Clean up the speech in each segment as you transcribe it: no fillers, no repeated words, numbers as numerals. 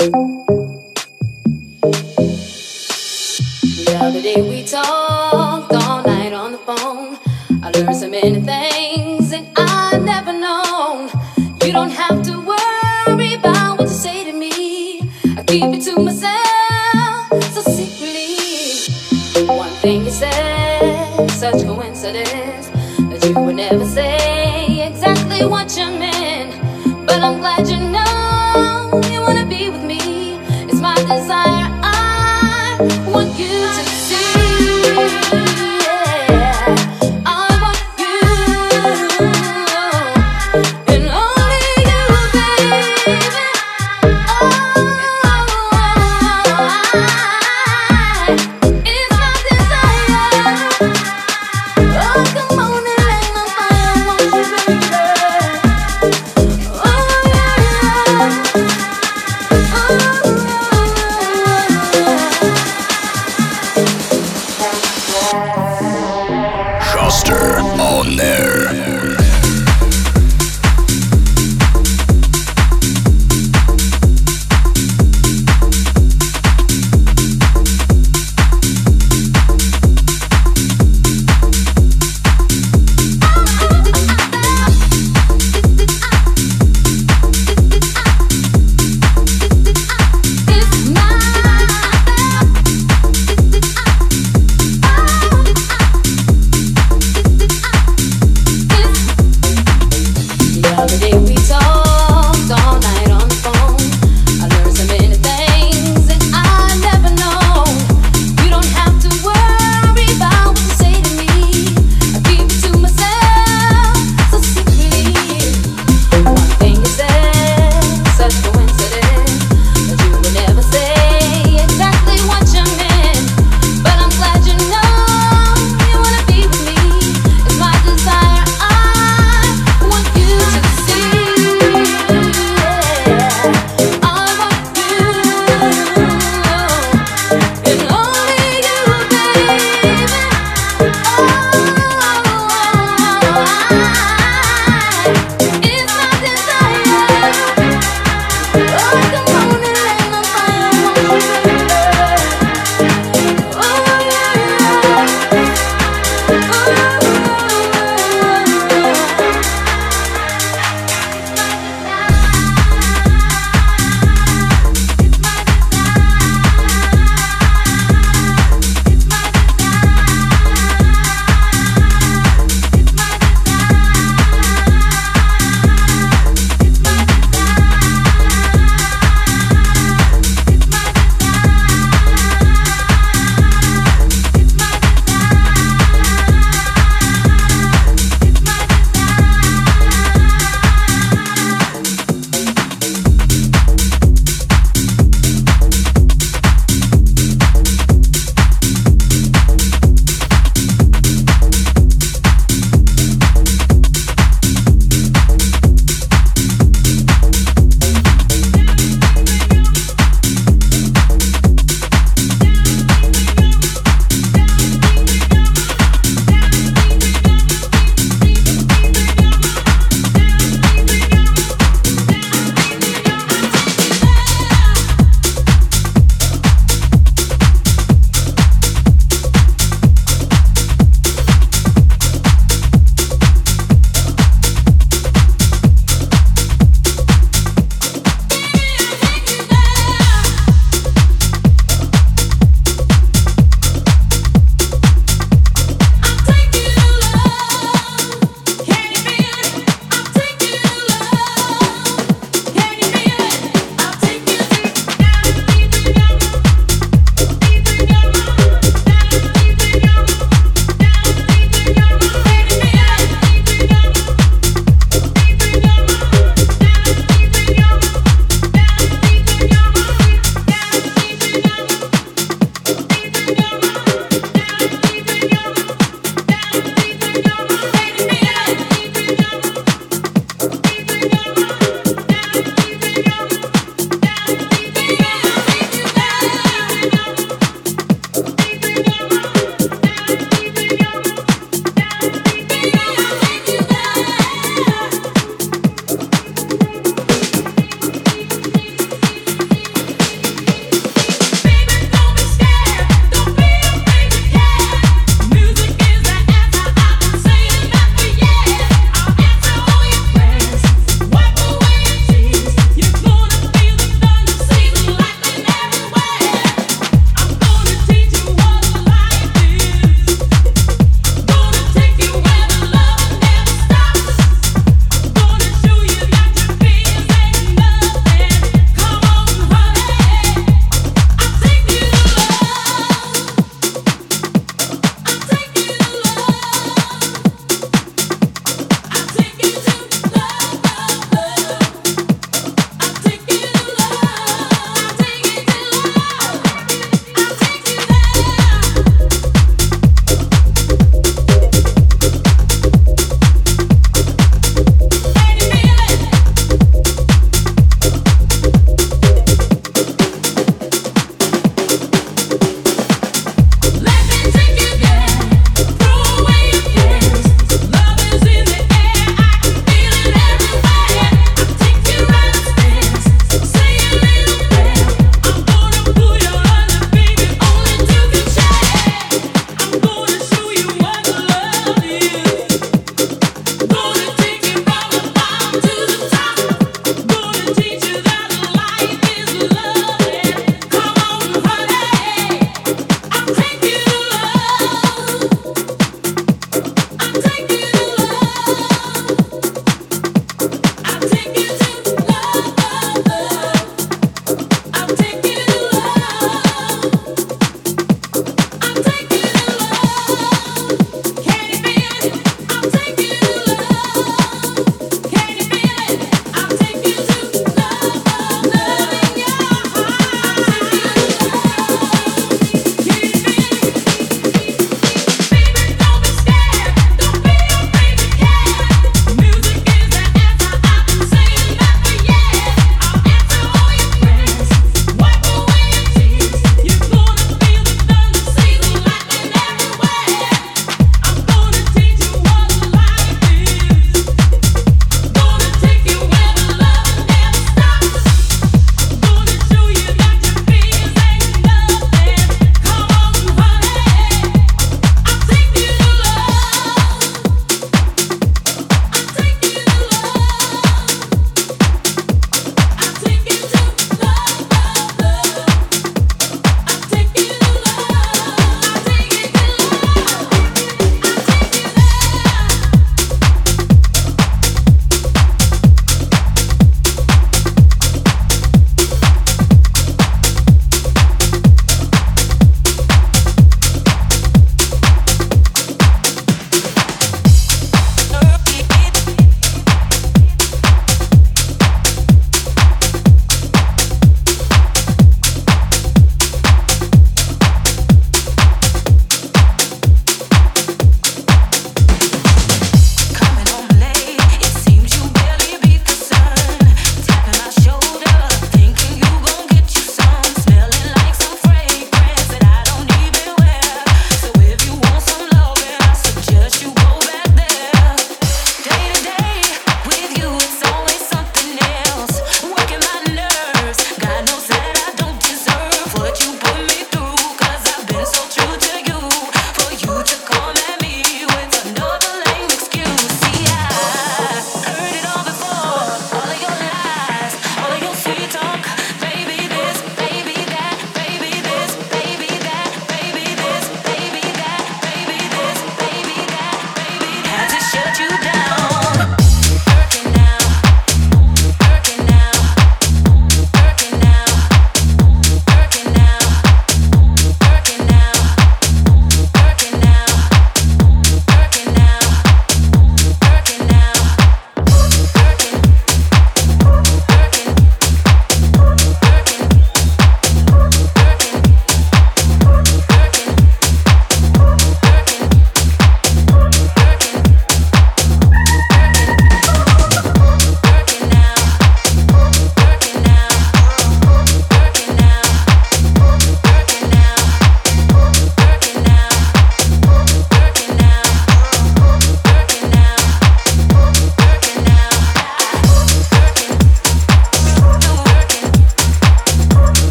The other day we talked all night on the phone. I learned so many things that I never known. You don't have to worry about what you say to me. I keep it to myself so secretly. One thing you said, such coincidence, that you would never say exactly what you meant. But I'm glad you know you wanna be with me. It's my desire, I want you to see.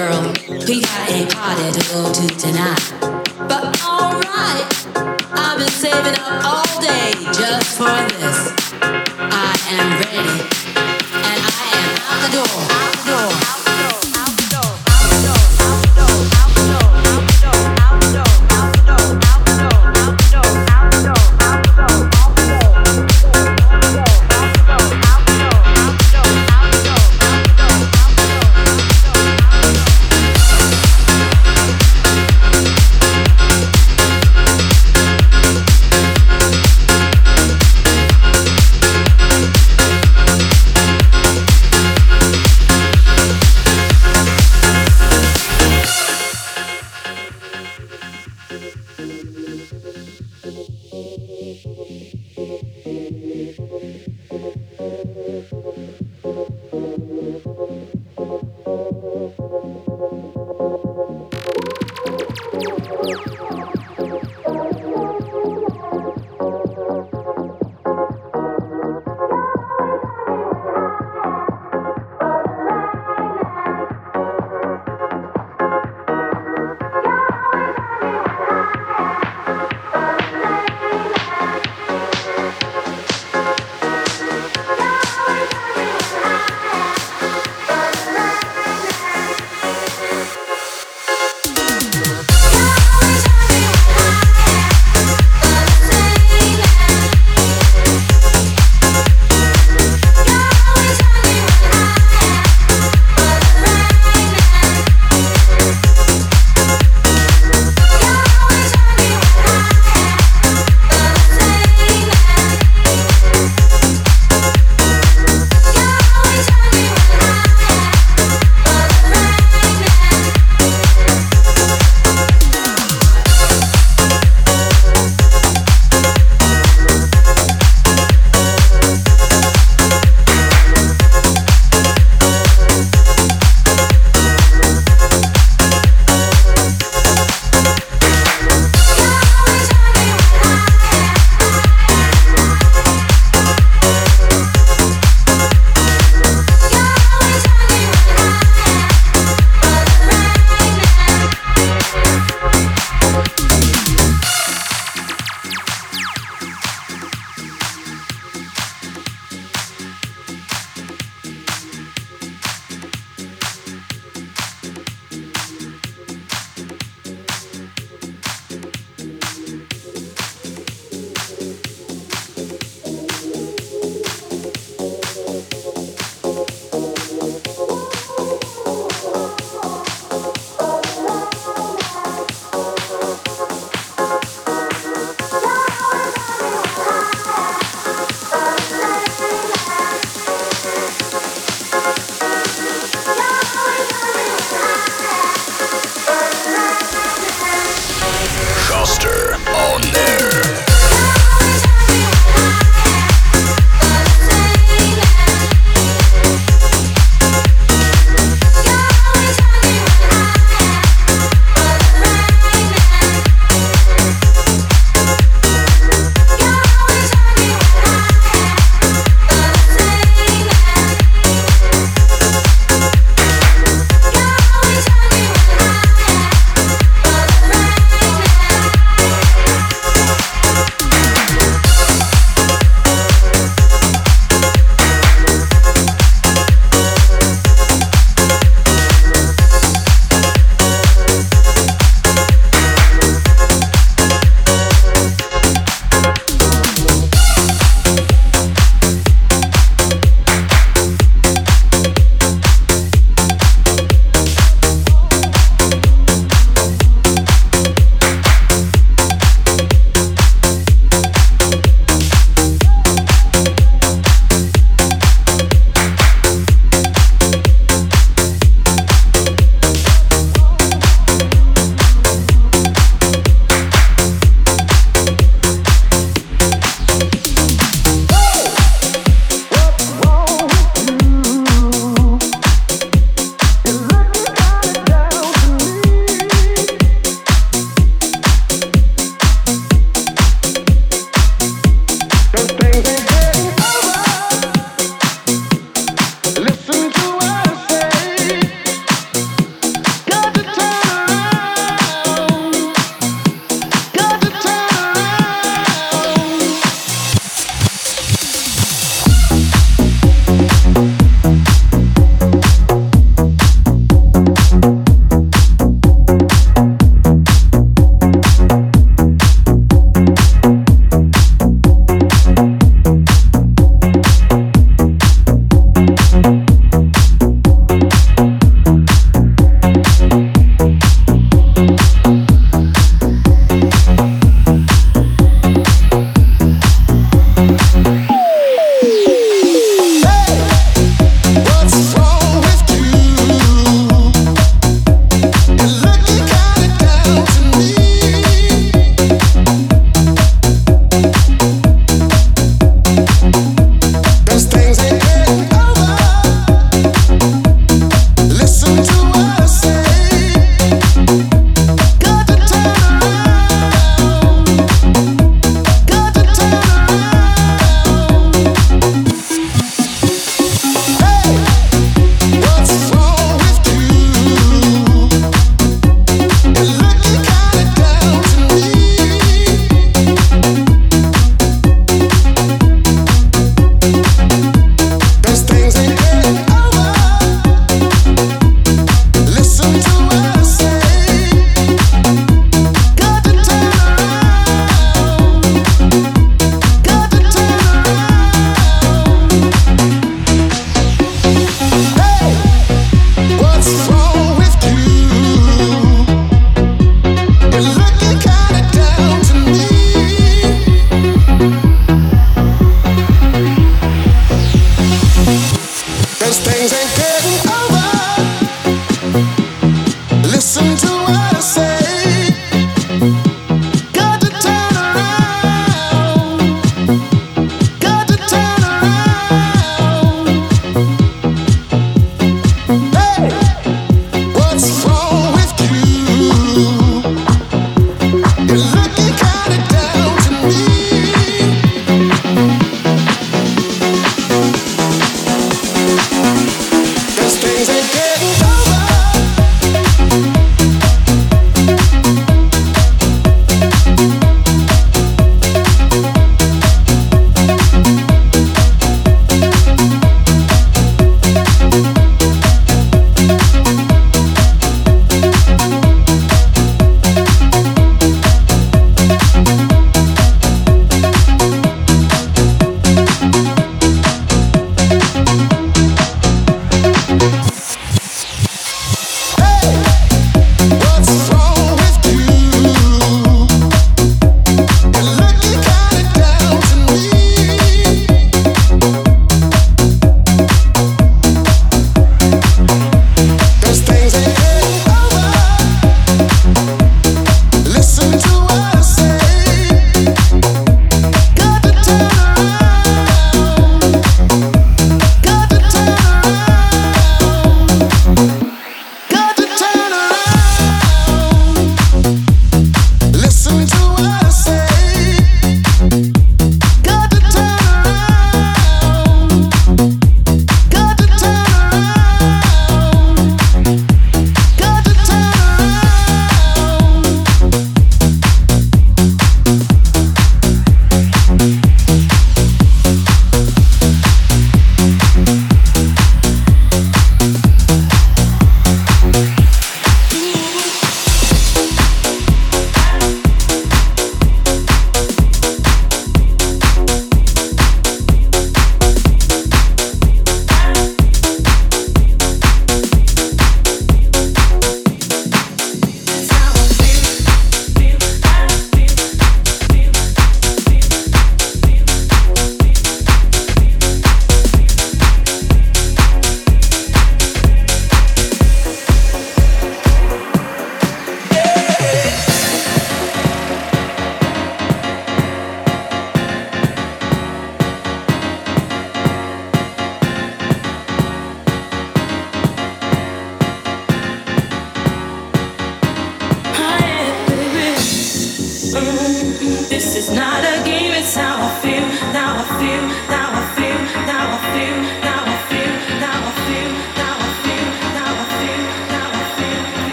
girl, we got a party to go to tonight. But alright, I've been saving up all day just for this. I am ready, and I am out the door.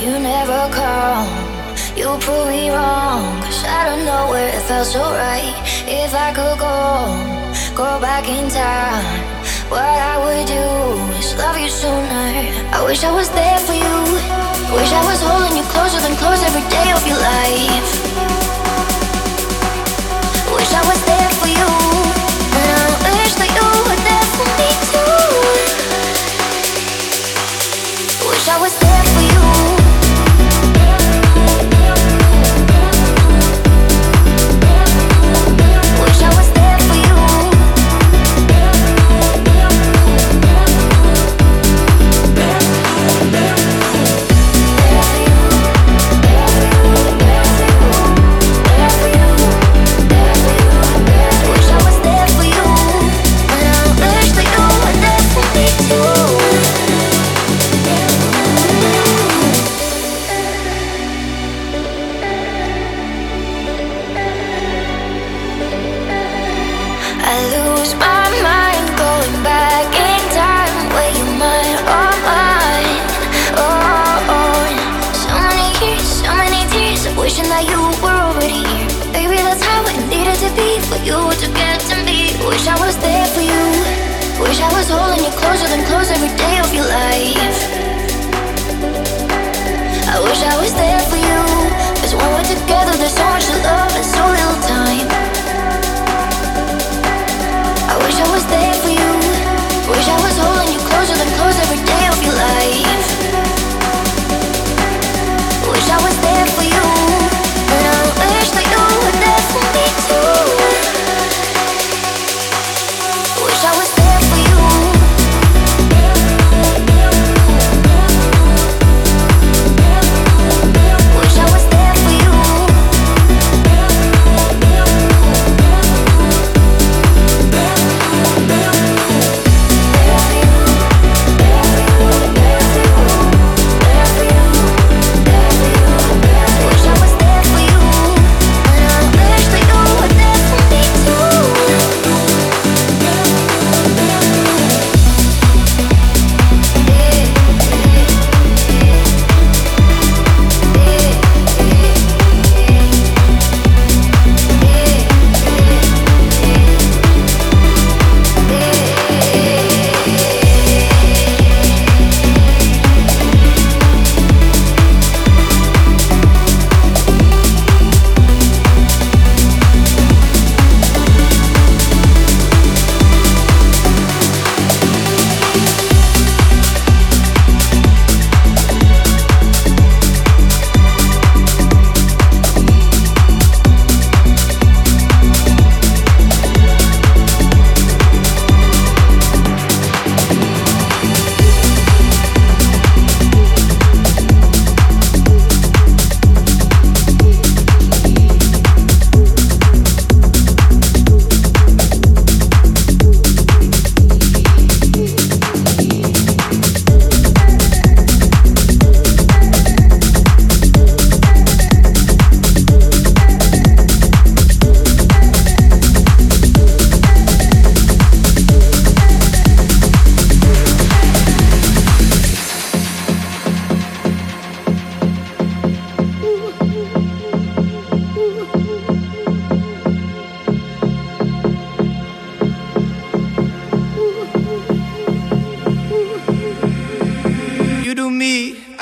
you never call. You prove me wrong, 'cause I don't know where it felt so right. If I could go back in time, what I would do is love you sooner. I wish I was there for you. I wish I was holding you closer than close every day of your life. I wish I was there for you, and I wish that you were there for me too. I wish I was there for you.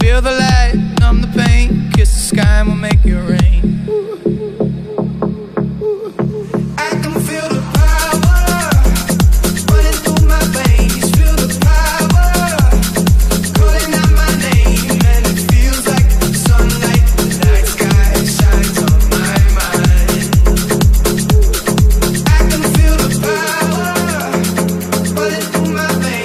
Feel the light, numb the pain, kiss the sky and we'll make it rain. My baby.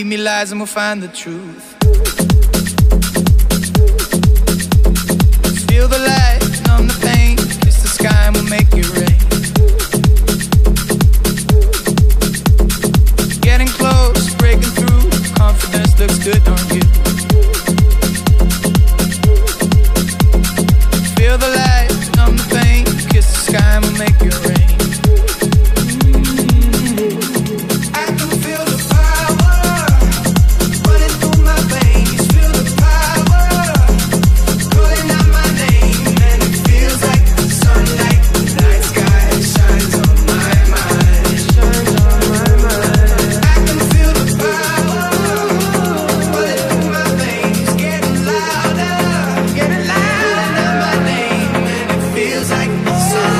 feed me lies and we'll find the truth. Feel the light, numb the pain, kiss the sky and we'll make it rain. Getting close, breaking through, confidence looks good on you. Feel the light, numb the pain, kiss the sky and we'll make it rain. Feels like the sun.